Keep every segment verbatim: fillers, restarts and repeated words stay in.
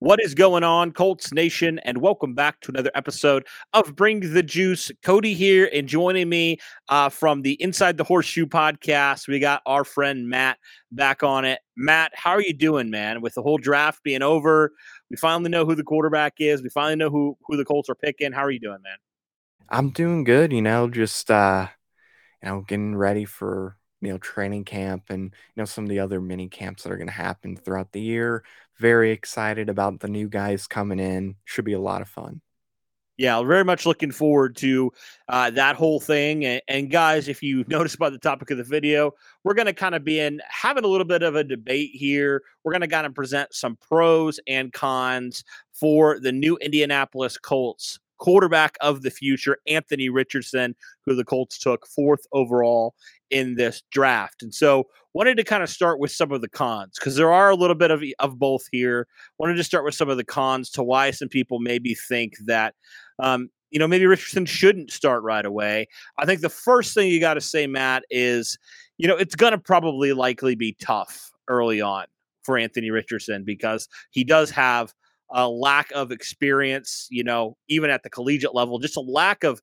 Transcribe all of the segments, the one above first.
What is going on, Colts Nation, and welcome back to another episode of Bring the Juice. Cody here, and joining me uh, from the Inside the Horseshoe podcast, we got our friend Matt back on it. Matt, how are you doing, man? With the whole draft being over, we finally know who the quarterback is. We finally know who, who the Colts are picking. How are you doing, man? I'm doing good, you know, just uh, you know, getting ready for you know, training camp and, you know, some of the other mini camps that are going to happen throughout the year. Very excited about the new guys coming in. Should be a lot of fun. Yeah, very much looking forward to uh, that whole thing. And, and guys, if you notice by the topic of the video, we're going to kind of be in having a little bit of a debate here. We're going to kind of present some pros and cons for the new Indianapolis Colts quarterback of the future, Anthony Richardson, who the Colts took fourth overall in this draft. And so wanted to kind of start with some of the cons, because there are a little bit of, of both here. Wanted to start with some of the cons to why some people maybe think that, um, you know, maybe Richardson shouldn't start right away. I think the first thing you got to say, Matt, is, you know, it's going to probably likely be tough early on for Anthony Richardson, because he does have a lack of experience, you know, even at the collegiate level, just a lack of,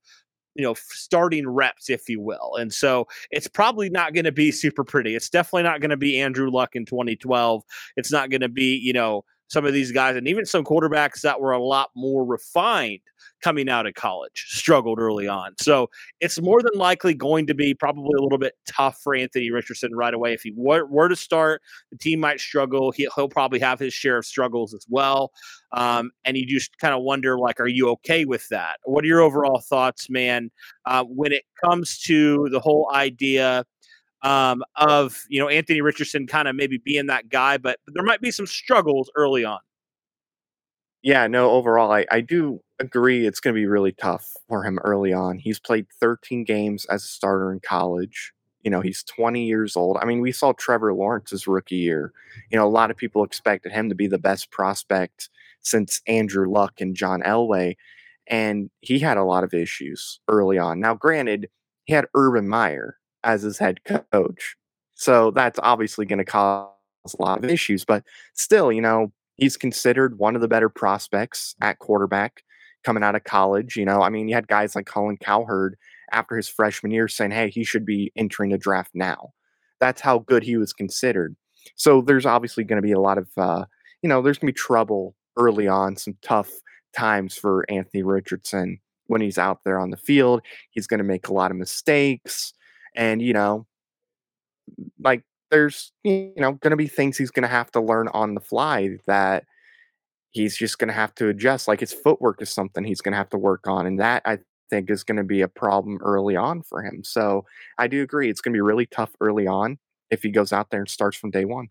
you know, starting reps, if you will. And so it's probably not going to be super pretty. It's definitely not going to be Andrew Luck in twenty twelve. It's not going to be, you know, some of these guys and even some quarterbacks that were a lot more refined coming out of college struggled early on. So it's more than likely going to be probably a little bit tough for Anthony Richardson right away. If he were, were to start, the team might struggle. He, he'll probably have his share of struggles as well. Um, and you just kind of wonder, like, are you okay with that? What are your overall thoughts, man, uh, when it comes to the whole idea Um, of, you know, Anthony Richardson kind of maybe being that guy, but, but there might be some struggles early on? Yeah, no, overall, I, I do agree it's going to be really tough for him early on. He's played thirteen games as a starter in college. You know, he's twenty years old. I mean, we saw Trevor Lawrence's rookie year. You know, a lot of people expected him to be the best prospect since Andrew Luck and John Elway, and he had a lot of issues early on. Now, granted, he had Urban Meyer as his head coach, so that's obviously going to cause a lot of issues, but still, you know, he's considered one of the better prospects at quarterback coming out of college. You know, I mean, you had guys like Colin Cowherd after his freshman year saying, hey, he should be entering the draft now. That's how good he was considered. So there's obviously going to be a lot of, uh, you know, there's going to be trouble early on, some tough times for Anthony Richardson when he's out there on the field. He's going to make a lot of mistakes. And, you know, like there's, you know, going to be things he's going to have to learn on the fly that he's just going to have to adjust. Like his footwork is something he's going to have to work on. And that, I think, is going to be a problem early on for him. So I do agree it's going to be really tough early on if he goes out there and starts from day one.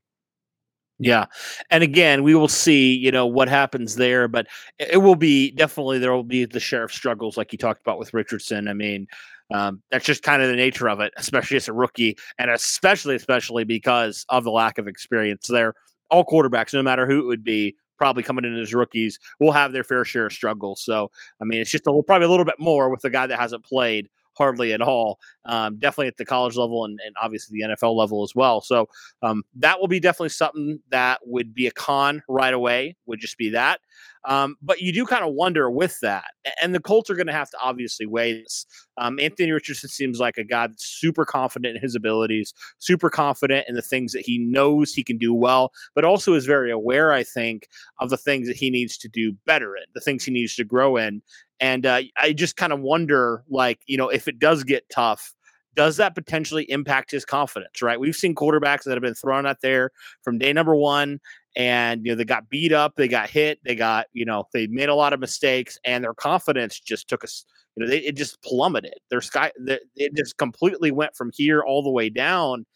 Yeah. And again, we will see, you know, what happens there, but it will be definitely, there will be the share of struggles like you talked about with Richardson. I mean, um, that's just kind of the nature of it, especially as a rookie, and especially, especially because of the lack of experience there. All quarterbacks, no matter who it would be, probably coming in as rookies, will have their fair share of struggles. So, I mean, it's just a little, probably a little bit more with the guy that hasn't played hardly at all. Um, definitely at the college level and, and obviously the N F L level as well. So um, that will be definitely something that would be a con right away, would just be that. Um, but you do kind of wonder with that. And the Colts are going to have to obviously weigh this. Um, Anthony Richardson seems like a guy that's super confident in his abilities, super confident in the things that he knows he can do well, but also is very aware, I think, of the things that he needs to do better in, the things he needs to grow in. And uh, I just kind of wonder, like, you know, if it does get tough, does that potentially impact his confidence, right? We've seen quarterbacks that have been thrown out there from day number one, and, you know, they got beat up, they got hit, they got, you know, they made a lot of mistakes, and their confidence just took us, you know, they, it just plummeted. Their sky, the, it just completely went from here all the way down.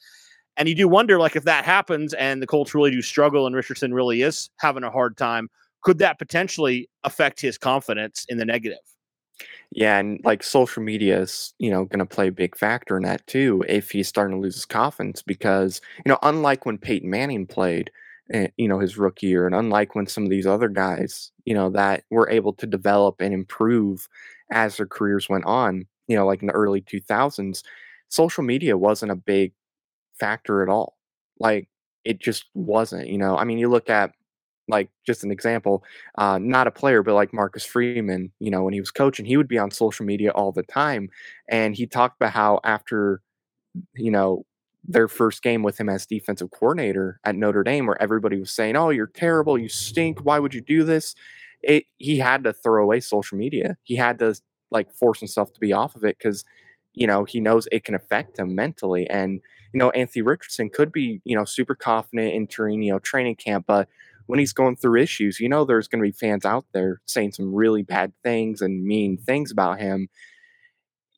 And you do wonder, like, if that happens and the Colts really do struggle and Richardson really is having a hard time, could that potentially affect his confidence in the negative? Yeah, and like social media is, you know, going to play a big factor in that too, if he's starting to lose his confidence, because, you know, unlike when Peyton Manning played, you know, his rookie year, and unlike when some of these other guys, you know, that were able to develop and improve as their careers went on, you know, like in the early two thousands, social media wasn't a big factor at all. Like, it just wasn't, you know. I mean, you look at, like, just an example, uh, not a player, but like Marcus Freeman, you know, when he was coaching, he would be on social media all the time. And he talked about how after, you know, their first game with him as defensive coordinator at Notre Dame, where everybody was saying, oh, you're terrible, you stink, why would you do this? It, he had to throw away social media. He had to, like, force himself to be off of it because, you know, he knows it can affect him mentally. And, you know, Anthony Richardson could be, you know, super confident entering, you know, training camp, but when he's going through issues, you know, there's going to be fans out there saying some really bad things and mean things about him.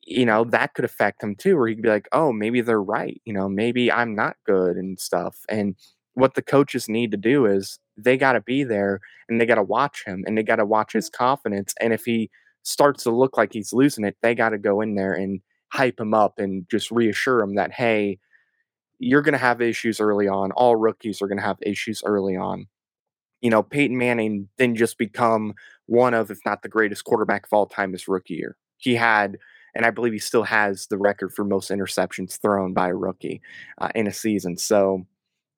You know, that could affect him too, where he'd be like, oh, maybe they're right. You know, maybe I'm not good and stuff. And what the coaches need to do is they got to be there and they got to watch him and they got to watch his confidence. And if he starts to look like he's losing it, they got to go in there and hype him up and just reassure him that, hey, you're going to have issues early on. All rookies are going to have issues early on. You know, Peyton Manning didn't just become one of, if not the greatest quarterback of all time his rookie year. He had, and I believe he still has the record for most interceptions thrown by a rookie uh, in a season. So,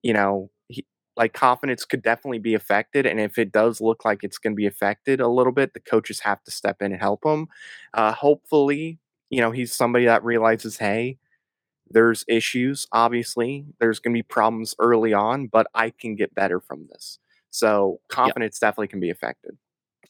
you know, he, like, confidence could definitely be affected. And if it does look like it's going to be affected a little bit, the coaches have to step in and help him. Uh, hopefully, you know, he's somebody that realizes, hey, there's issues. Obviously, there's going to be problems early on, but I can get better from this. So confidence yep. definitely can be affected.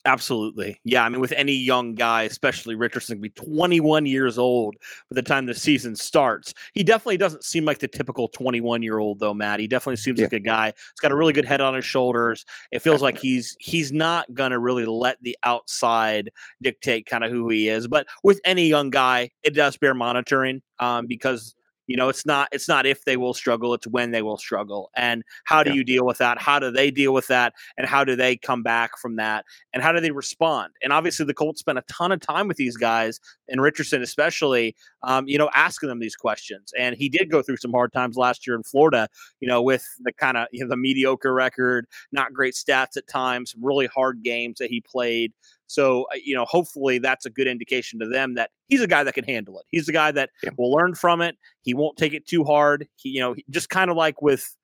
Absolutely. Yeah. I mean, with any young guy, especially Richardson, can be twenty-one years old by the time the season starts. He definitely doesn't seem like the typical twenty-one-year-old, though, Matt. He definitely seems yeah. like a guy that's got a really good head on his shoulders. It feels like he's he's not going to really let the outside dictate kind of who he is. But with any young guy, it does bear monitoring um, because – you know, it's not it's not if they will struggle, it's when they will struggle. And how do yeah. you deal with that? How do they deal with that? And how do they come back from that? And how do they respond? And obviously the Colts spent a ton of time with these guys, and Richardson especially, um, you know, asking them these questions. And he did go through some hard times last year in Florida, you know, with the kind of, you know, the mediocre record, not great stats at times, some really hard games that he played. So, you know, hopefully that's a good indication to them that he's a guy that can handle it. He's a guy that yeah. will learn from it. He won't take it too hard. He, you know, just kind of like with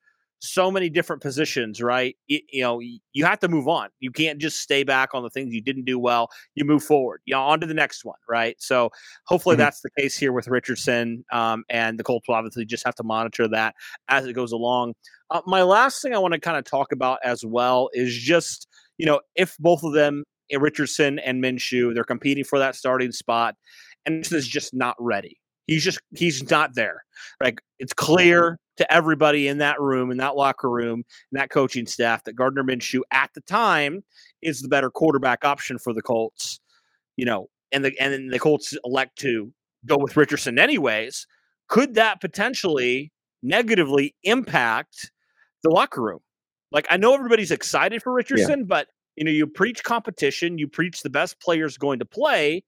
so many different positions, right? It, you know, you have to move on. You can't just stay back on the things you didn't do well. You move forward, you know, on to the next one, right? So hopefully mm-hmm. that's the case here with Richardson, um, and the Colts will obviously just have to monitor that as it goes along. Uh, my last thing I want to kind of talk about as well is just, you know, if both of them, Richardson and Minshew, they're competing for that starting spot, and Richardson is just not ready. He's just he's not there. Like, it's clear to everybody in that room, in that locker room, in that coaching staff, that Gardner Minshew at the time is the better quarterback option for the Colts. You know, and the and then the Colts elect to go with Richardson anyways. Could that potentially negatively impact the locker room? Like, I know everybody's excited for Richardson, yeah. but you know, you preach competition, you preach the best player's going to play.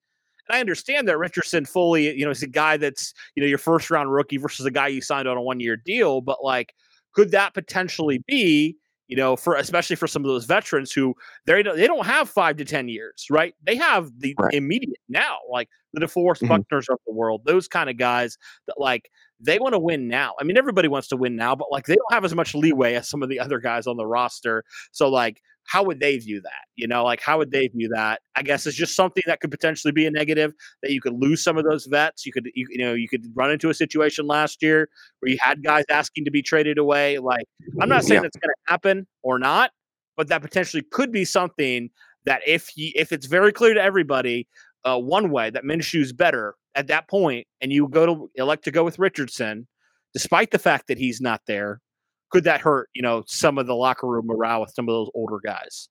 And I understand that Richardson fully, you know, is a guy that's, you know, your first round rookie versus a guy you signed on a one year deal. But like, could that potentially be you know, for especially for some of those veterans who they they don't have five to ten years, right? They have the right. immediate now, like the DeForest Buckners mm-hmm. of the world, those kind of guys that like they want to win now. I mean, everybody wants to win now, but like they don't have as much leeway as some of the other guys on the roster. So like, how would they view that? You know, like how would they view that? I guess it's just something that could potentially be a negative, that you could lose some of those vets. You could, you, you know, you could run into a situation last year where you had guys asking to be traded away. Like, I'm not saying yeah. that's going to happen or not, but that potentially could be something that if he, if it's very clear to everybody uh, one way that Minshew's better at that point, and you go to elect to go with Richardson, despite the fact that he's not there, could that hurt, you know, some of the locker room morale with some of those older guys?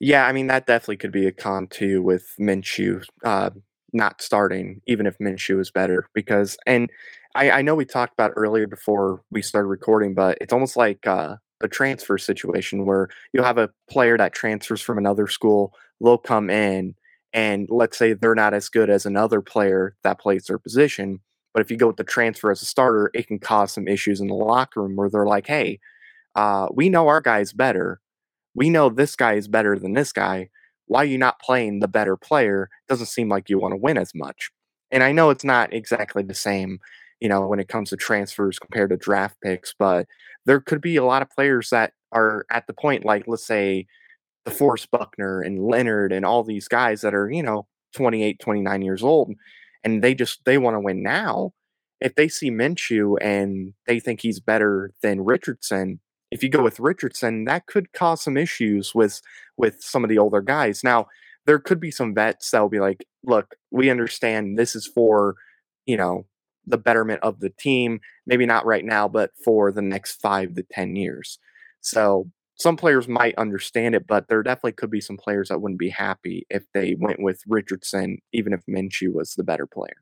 Yeah, I mean, that definitely could be a con too with Minshew uh, not starting, even if Minshew is better. Because, and I, I know we talked about earlier before we started recording, but it's almost like uh, a transfer situation where you'll have a player that transfers from another school, they'll come in, and let's say they're not as good as another player that plays their position. But if you go with the transfer as a starter, it can cause some issues in the locker room where they're like, hey, uh, we know our guy's better. We know this guy is better than this guy. Why are you not playing the better player? It doesn't seem like you want to win as much. And I know it's not exactly the same, you know, when it comes to transfers compared to draft picks, but there could be a lot of players that are at the point, like, let's say, DeForest Buckner and Leonard and all these guys that are, you know, twenty-eight, twenty-nine years old. And they just, they want to win now. If they see Minshew and they think he's better than Richardson, if you go with Richardson, that could cause some issues with, with some of the older guys. Now, there could be some vets that will be like, look, we understand this is for, you know, the betterment of the team. Maybe not right now, but for the next five to ten years. So some players might understand it, but there definitely could be some players that wouldn't be happy if they went with Richardson, even if Minshew was the better player.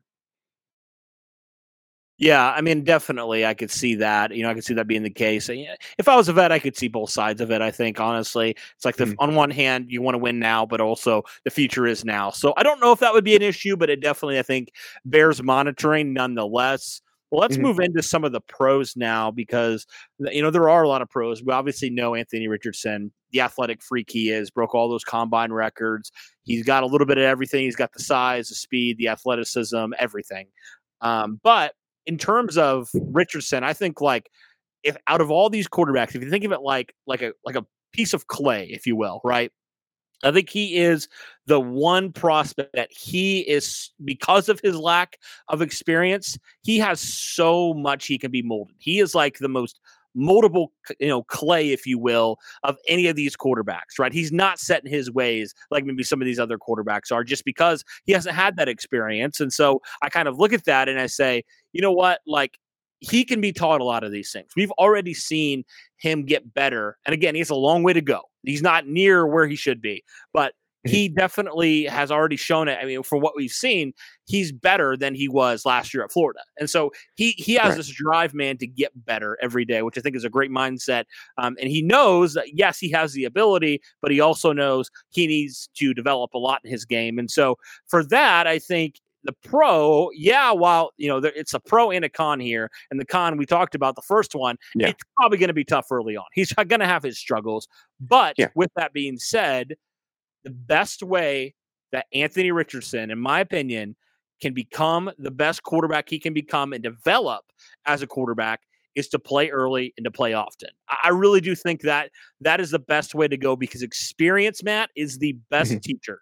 Yeah, I mean, definitely, I could see that. You know, I could see that being the case. And if I was a vet, I could see both sides of it, I think, honestly. It's like, the, mm-hmm. on one hand, you want to win now, but also the future is now. So I don't know if that would be an issue, but it definitely, I think, bears monitoring nonetheless. Well, let's mm-hmm. move into some of the pros now, because, you know, there are a lot of pros. We obviously know Anthony Richardson, the athletic freak he is, broke all those combine records. He's got a little bit of everything. He's got the size, the speed, the athleticism, everything. Um, but in terms of Richardson, I think, like, if out of all these quarterbacks, if you think of it like like a like a piece of clay, if you will, right? I think he is the one prospect that he is, because of his lack of experience, he has so much he can be molded. He is like the most moldable, you know, clay, if you will, of any of these quarterbacks, right? He's not set in his ways like maybe some of these other quarterbacks are, just because he hasn't had that experience. And so I kind of look at that and I say, you know what, like, he can be taught a lot of these things. We've already seen him get better. And again, he has a long way to go. He's not near where he should be, but he definitely has already shown it. I mean, from what we've seen, he's better than he was last year at Florida. And so he he has right. this drive, man, to get better every day, which I think is a great mindset. Um, and he knows that, yes, he has the ability, but he also knows he needs to develop a lot in his game. And so for that, I think, the pro, yeah, while, you know, there, it's a pro and a con here. And the con we talked about, the first one, yeah. it's probably going to be tough early on. He's going to have his struggles. But yeah. with that being said, the best way that Anthony Richardson, in my opinion, can become the best quarterback he can become and develop as a quarterback is to play early and to play often. I really do think that that is the best way to go, because experience, Matt, is the best mm-hmm. teacher.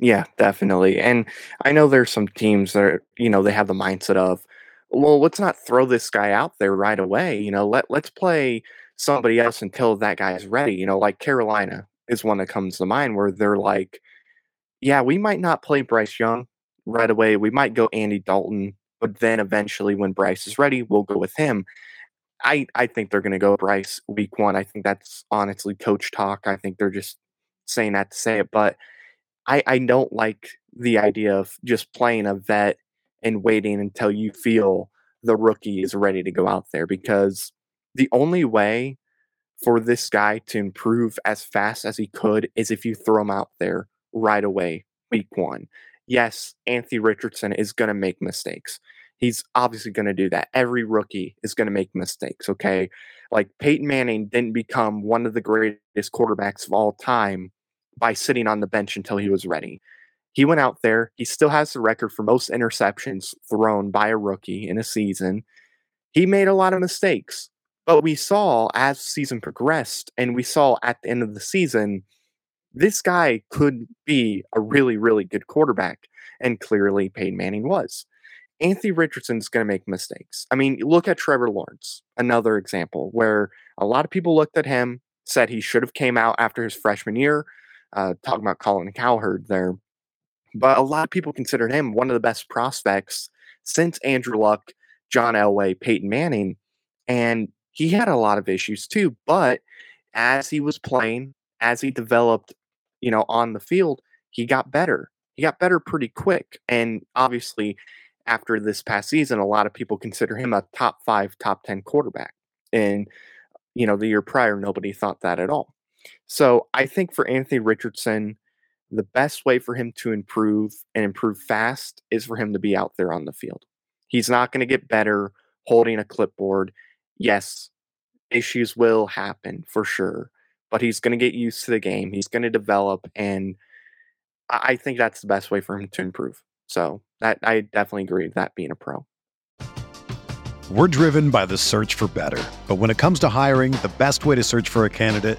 Yeah, definitely. And I know there's some teams that are, you know, they have the mindset of, well, let's not throw this guy out there right away. You know, let, let's play somebody else until that guy is ready. You know, like Carolina is one that comes to mind where they're like, yeah, we might not play Bryce Young right away. We might go Andy Dalton, but then eventually when Bryce is ready, we'll go with him. I, I think they're going to go Bryce week one. I think that's honestly coach talk. I think they're just saying that to say it, but I, I don't like the idea of just playing a vet and waiting until you feel the rookie is ready to go out there, because the only way for this guy to improve as fast as he could is if you throw him out there right away, week one. Yes, Anthony Richardson is going to make mistakes. He's obviously going to do that. Every rookie is going to make mistakes, okay? Like, Peyton Manning didn't become one of the greatest quarterbacks of all time by sitting on the bench until he was ready. He went out there. He still has the record for most interceptions thrown by a rookie in a season. He made a lot of mistakes. But we saw as the season progressed, and we saw at the end of the season, this guy could be a really, really good quarterback. And clearly Peyton Manning was. Anthony Richardson's going to make mistakes. I mean, look at Trevor Lawrence, another example where a lot of people looked at him, said he should have came out after his freshman year, uh, talking about Colin Cowherd there. But a lot of people considered him one of the best prospects since Andrew Luck, John Elway, Peyton Manning. And he had a lot of issues too. But as he was playing, as he developed, you know, on the field, he got better. He got better pretty quick. And obviously, after this past season, a lot of people consider him a top five, top ten quarterback. And, you know, the year prior, nobody thought that at all. So I think for Anthony Richardson, the best way for him to improve and improve fast is for him to be out there on the field. He's not going to get better holding a clipboard. Yes, issues will happen for sure, but he's going to get used to the game. He's going to develop, and I think that's the best way for him to improve. So that I definitely agree with that being a pro. We're driven by the search for better, but when it comes to hiring, the best way to search for a candidate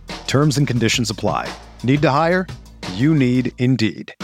Terms and conditions apply. Need to hire? You need Indeed.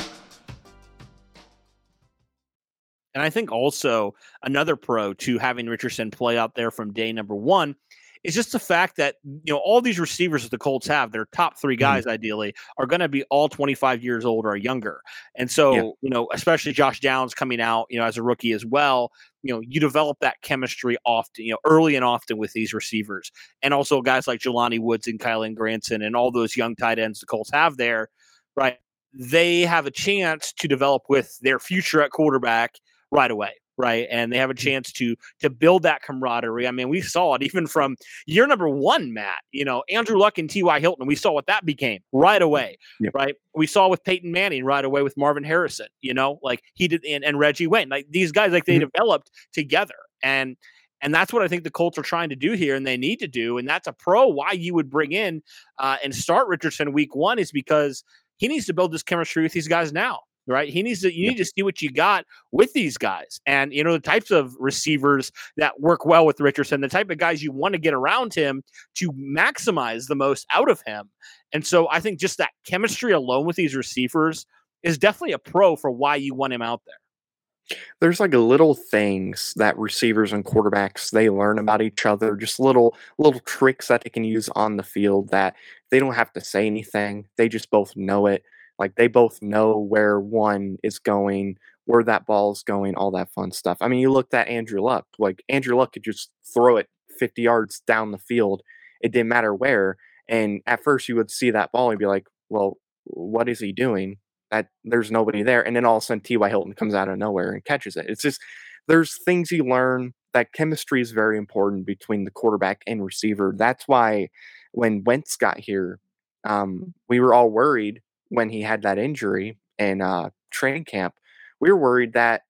And I think also another pro to having Richardson play out there from day number one is just the fact that, you know, all these receivers that the Colts have, their top three guys, mm-hmm. ideally, are going to be all twenty-five years old or younger. And so, yeah. you know, especially Josh Downs coming out, you know, as a rookie as well, you know, you develop that chemistry often, you know, early and often with these receivers. And also guys like Jelani Woods and Kylan Granson and all those young tight ends the Colts have there, right? They have a chance to develop with their future at quarterback right away. Right. And they have a chance to to build that camaraderie. I mean, we saw it even from year number one, Matt, you know, Andrew Luck and T Y. Hilton. We saw what that became right away. Yep. Right. We saw with Peyton Manning right away with Marvin Harrison, you know, like he did and, and Reggie Wayne, like these guys, like they mm-hmm. developed together. And and that's what I think the Colts are trying to do here and they need to do. And that's a pro why you would bring in uh, and start Richardson week one is because he needs to build this chemistry with these guys now. Right. He needs to, you need to see what you got with these guys and, you know, the types of receivers that work well with Richardson, the type of guys you want to get around him to maximize the most out of him. And so I think just that chemistry alone with these receivers is definitely a pro for why you want him out there. There's like little things that receivers and quarterbacks, they learn about each other, just little, little tricks that they can use on the field that they don't have to say anything. They just both know it. Like, they both know where one is going, where that ball's going, all that fun stuff. I mean, you looked at Andrew Luck. Like, Andrew Luck could just throw it fifty yards down the field. It didn't matter where. And at first, you would see that ball and be like, well, what is he doing? That there's nobody there. And then all of a sudden, T Y. Hilton comes out of nowhere and catches it. It's just there's things you learn. That chemistry is very important between the quarterback and receiver. That's why when Wentz got here, um, we were all worried. When he had that injury in uh, training camp, we were worried that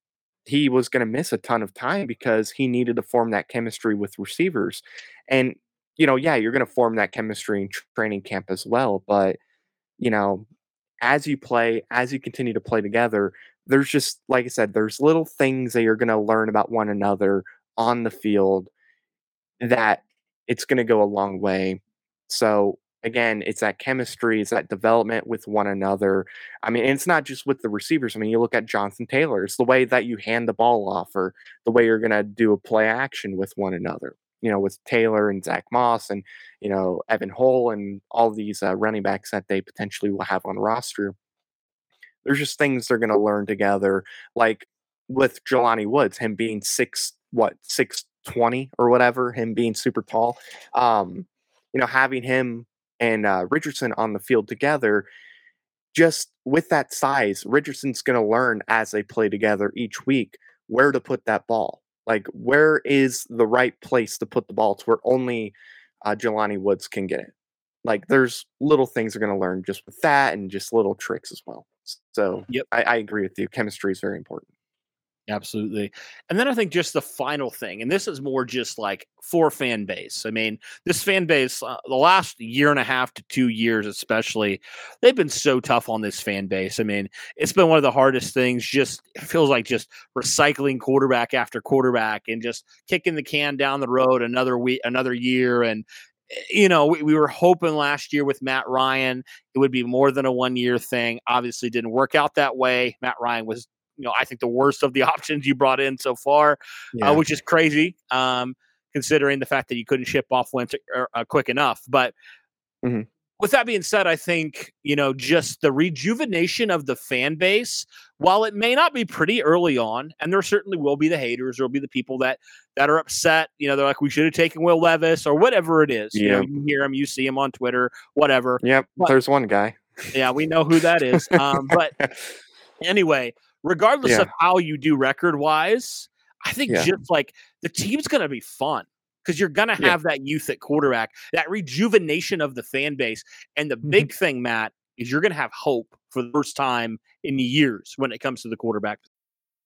he was going to miss a ton of time because he needed to form that chemistry with receivers. And, you know, yeah, you're going to form that chemistry in training camp as well. But, you know, as you play, as you continue to play together, there's just, like I said, there's little things that you're going to learn about one another on the field that it's going to go a long way. So again, it's that chemistry, it's that development with one another. I mean, it's not just with the receivers. I mean, you look at Jonathan Taylor, it's the way that you hand the ball off or the way you're going to do a play action with one another, you know, with Taylor and Zach Moss and, you know, Evan Hull and all these uh, running backs that they potentially will have on the roster. There's just things they're going to learn together. Like with Jelani Woods, him being six, what, six twenty or whatever, him being super tall, um, you know, having him and uh, Richardson on the field together, just with that size, Richardson's going to learn as they play together each week where to put that ball. Like, where is the right place to put the ball to where only uh, Jelani Woods can get it? Like, there's little things they're going to learn just with that and just little tricks as well. So yep. I, I agree with you. Chemistry is very important. Absolutely. And then I think just the final thing, and this is more just like for fan base. I mean, this fan base, uh, the last year and a half to two years, especially, they've been so tough on this fan base. I mean, it's been one of the hardest things. Just it feels like just recycling quarterback after quarterback and just kicking the can down the road another week, another year. And, you know, we, we were hoping last year with Matt Ryan, it would be more than a one year thing. Obviously didn't work out that way. Matt Ryan was, you know, I think the worst of the options you brought in so far, yeah. uh, which is crazy, um, considering the fact that you couldn't ship off Wentz uh, quick enough. But mm-hmm. with that being said, I think, you know, just the rejuvenation of the fan base, while it may not be pretty early on, and there certainly will be the haters, there will be the people that that are upset. You know, they're like, we should have taken Will Levis or whatever it is. Yeah. You know, you hear him, you see him on Twitter, whatever. Yep, but there's one guy. Yeah, we know who that is. Um, but anyway, regardless yeah. of how you do record-wise, I think yeah. just like the team's going to be fun because you're going to have yeah. that youth at quarterback, that rejuvenation of the fan base. And the mm-hmm. big thing, Matt, is you're going to have hope for the first time in years when it comes to the quarterback.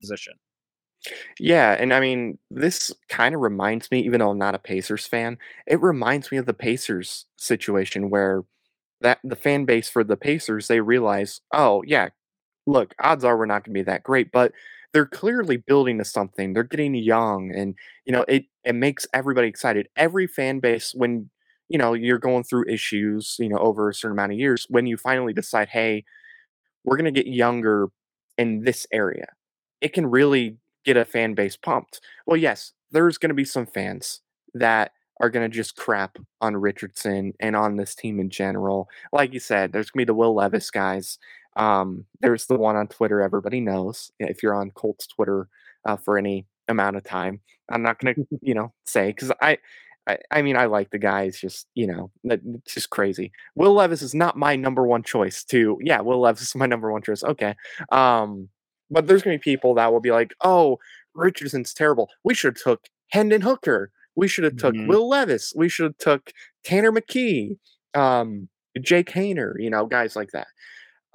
Position. Yeah, and I mean, this kind of reminds me, even though I'm not a Pacers fan, it reminds me of the Pacers situation where that the fan base for the Pacers, they realize, oh yeah, look, odds are we're not going to be that great, but they're clearly building to something. They're getting young, and you know, it it makes everybody excited. Every fan base, when you know you're going through issues, you know, over a certain amount of years, when you finally decide, hey, we're going to get younger in this area, it can really get a fan base pumped. Well, yes, there's going to be some fans that are going to just crap on Richardson and on this team in general. Like you said, there's going to be the Will Levis guys. Um, there's the one on Twitter everybody knows. If you're on Colts Twitter uh, for any amount of time, I'm not going to, you know, say because I, I, I mean, I like the guy. It's just, you know, it's just crazy. Will Levis is not my number one choice. To yeah, Will Levis is my number one choice. Okay. Um, But there's going to be people that will be like, oh, Richardson's terrible. We should have took Hendon Hooker. We should have took mm-hmm. Will Levis. We should have took Tanner McKee, um, Jake Hayner, you know, guys like that.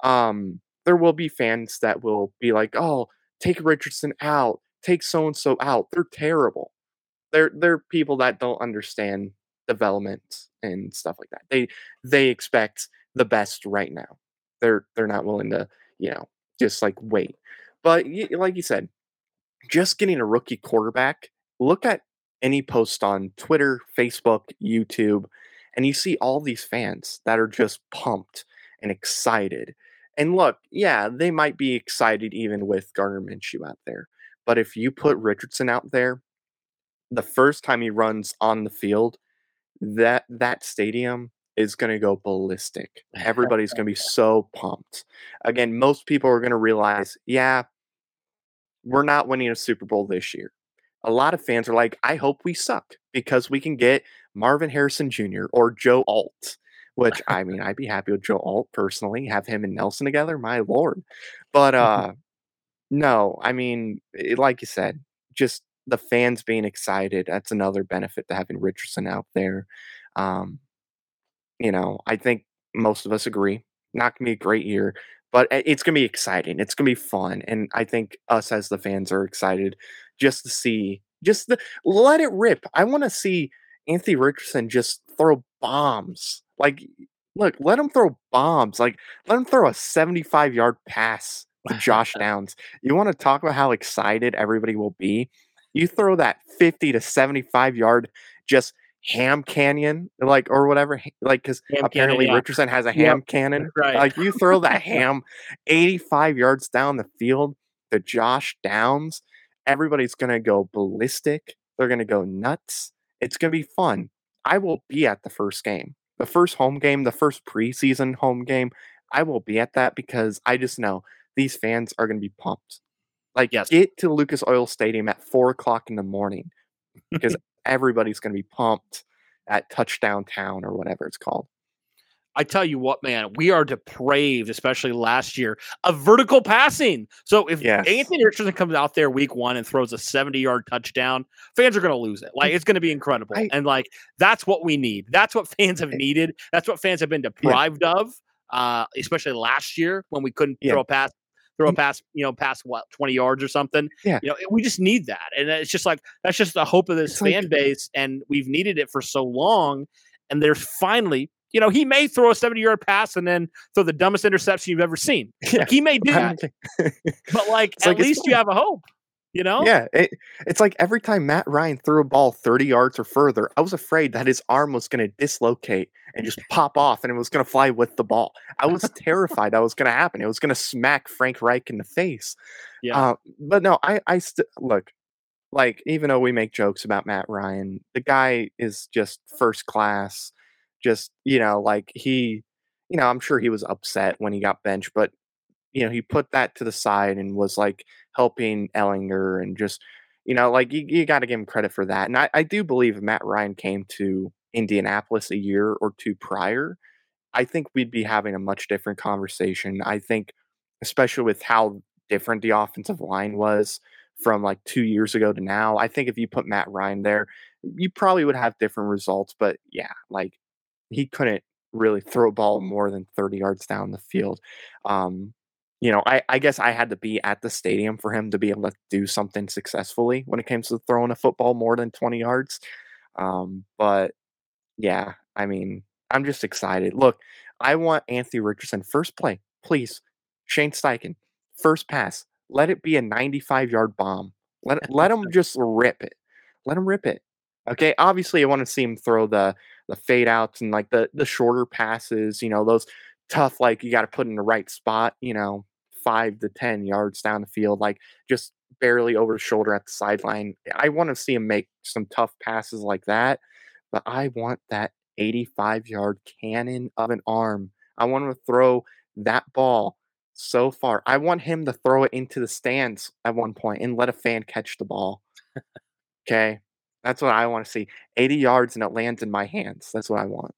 Um, there will be fans that will be like, oh, take Richardson out. Take so-and-so out. They're terrible. They're, they're people that don't understand development and stuff like that. They they expect the best right now. They're, they're not willing to, you know, just like wait. But like you said, just getting a rookie quarterback, look at any post on Twitter, Facebook, YouTube, and you see all these fans that are just pumped and excited. And look, yeah, they might be excited even with Gardner Minshew out there. But if you put Richardson out there, the first time he runs on the field, that that stadium is going to go ballistic. Everybody's going to be so pumped. Again, most people are going to realize, yeah, we're not winning a Super Bowl this year. A lot of fans are like, I hope we suck because we can get Marvin Harrison Junior or Joe Alt, which I mean, I'd be happy with Joe Alt personally, have him and Nelson together. My Lord. But uh, no, I mean, it, like you said, just the fans being excited, that's another benefit to having Richardson out there. Um, you know, I think most of us agree. Not going to be a great year, but it's going to be exciting. It's going to be fun. And I think us as the fans are excited just to see, just the, let it rip. I want to see Anthony Richardson just throw bombs. Like, look, let him throw bombs. Like, let him throw a seventy-five-yard pass to Josh Downs. You want to talk about how excited everybody will be? You throw that fifty to seventy-five-yard just ham canyon, like, or whatever, like, because apparently cannon, yeah. Richardson has a ham yep. cannon. Right. Like, you throw that ham eighty-five yards down the field to Josh Downs. Everybody's going to go ballistic. They're going to go nuts. It's going to be fun. I will be at the first game, the first home game, the first preseason home game. I will be at that because I just know these fans are going to be pumped. Like, yes. Get to Lucas Oil Stadium at four o'clock in the morning because everybody's going to be pumped at Touchdown Town or whatever it's called. I tell you what, man, we are depraved, especially last year, of vertical passing. So if yes. Anthony Richardson comes out there week one and throws a seventy-yard touchdown, fans are going to lose it. Like, it's going to be incredible. I, and, like, that's what we need. That's what fans have needed. That's what fans have been deprived yeah. of, uh, especially last year when we couldn't yeah. throw a pass. Throw a pass, you know, past what, twenty yards or something. Yeah. You know, we just need that. And it's just like, that's just the hope of this it's fan like, base. And we've needed it for so long. And there's finally, you know, he may throw a seventy yard pass and then throw the dumbest interception you've ever seen. Yeah. Like, he may do that. But like, at like, least you have a hope, you know? Yeah. It, it's like every time Matt Ryan threw a ball thirty yards or further, I was afraid that his arm was going to dislocate and just pop off, and it was going to fly with the ball. I was terrified that was going to happen. It was going to smack Frank Reich in the face. Yeah. Uh, but no, I, I st- look, like, even though we make jokes about Matt Ryan, the guy is just first class. Just, you know, like he, you know, I'm sure he was upset when he got benched, but, you know, he put that to the side and was like helping Ellinger and just, you know, like you, you got to give him credit for that. And I, I do believe if Matt Ryan came to Indianapolis a year or two prior, I think we'd be having a much different conversation. I think, especially with how different the offensive line was from like two years ago to now, I think if you put Matt Ryan there, you probably would have different results. But yeah, like he couldn't really throw a ball more than thirty yards down the field. Um, you know, I, I guess I had to be at the stadium for him to be able to do something successfully when it came to throwing a football more than twenty yards. Um, but yeah, I mean, I'm just excited. Look, I want Anthony Richardson first play, please. Shane Steichen, first pass. Let it be a ninety-five yard bomb. Let let him just rip it. Let him rip it. Okay. Obviously, I want to see him throw the the fade outs and like the the shorter passes. You know, those tough, like you got to put in the right spot. You know, five to ten yards down the field, like just barely over the shoulder at the sideline. I want to see him make some tough passes like that. But I want that eighty-five yard cannon of an arm. I want him to throw that ball so far. I want him to throw it into the stands at one point and let a fan catch the ball. Okay. That's what I want to see. eighty yards and it lands in my hands. That's what I want.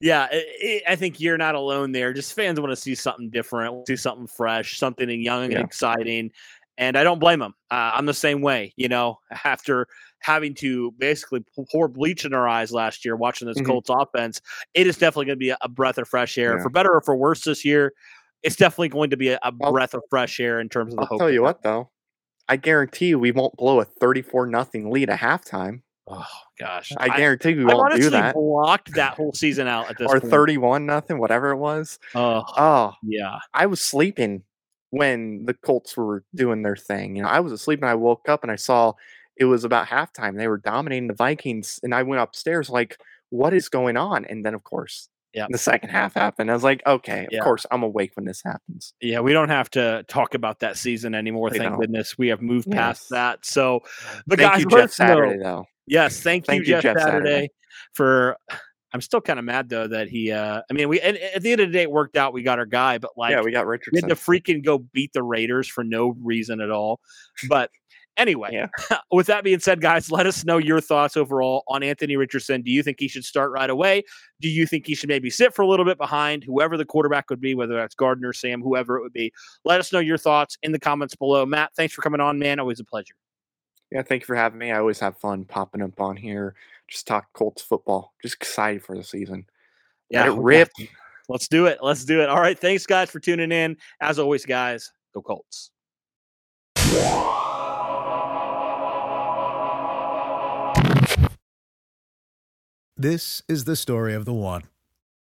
Yeah. It, it, I think you're not alone there. Just fans want to see something different, see something fresh, something young and yeah. exciting. And I don't blame them. Uh, I'm the same way, you know, after having to basically pour bleach in our eyes last year, watching this mm-hmm. Colts offense, it is definitely going to be a, a breath of fresh air yeah. for better or for worse this year. It's definitely going to be a, a breath of fresh air in terms of the I'll hope. I'll tell you what, though, I guarantee you we won't blow a thirty-four nothing lead at halftime. Oh gosh. I, I guarantee we I won't do that. I honestly blocked that whole season out at this or point. thirty-one nothing, whatever it was. Oh, oh yeah. I was sleeping when the Colts were doing their thing. You know, I was asleep and I woke up and I saw it was about halftime. They were dominating the Vikings and I went upstairs like, what is going on? And then of course yeah. the second half happened. I was like, okay, yeah. of course I'm awake when this happens. Yeah. We don't have to talk about that season anymore. They thank don't. Goodness. We have moved yes. past that. So, but thank guys, you, Jeff Saturday know. Though. Yes. Thank, thank you, you, Jeff, Jeff Saturday, Saturday for, I'm still kind of mad though that he. Uh, I mean, we and at the end of the day, it worked out. We got our guy, but like, yeah, we got Richardson. We had to freaking go beat the Raiders for no reason at all. But anyway, yeah. with that being said, guys, let us know your thoughts overall on Anthony Richardson. Do you think he should start right away? Do you think he should maybe sit for a little bit behind whoever the quarterback would be, whether that's Gardner, Sam, whoever it would be? Let us know your thoughts in the comments below. Matt, thanks for coming on, man. Always a pleasure. Yeah, thank you for having me. I always have fun popping up on here. Just talk Colts football. Just excited for the season. Yeah, Let it rip. Let's do it. Let's do it. All right. Thanks, guys, for tuning in. As always, guys, go Colts. This is the story of the one.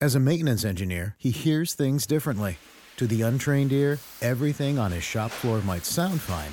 As a maintenance engineer, he hears things differently. To the untrained ear, everything on his shop floor might sound fine,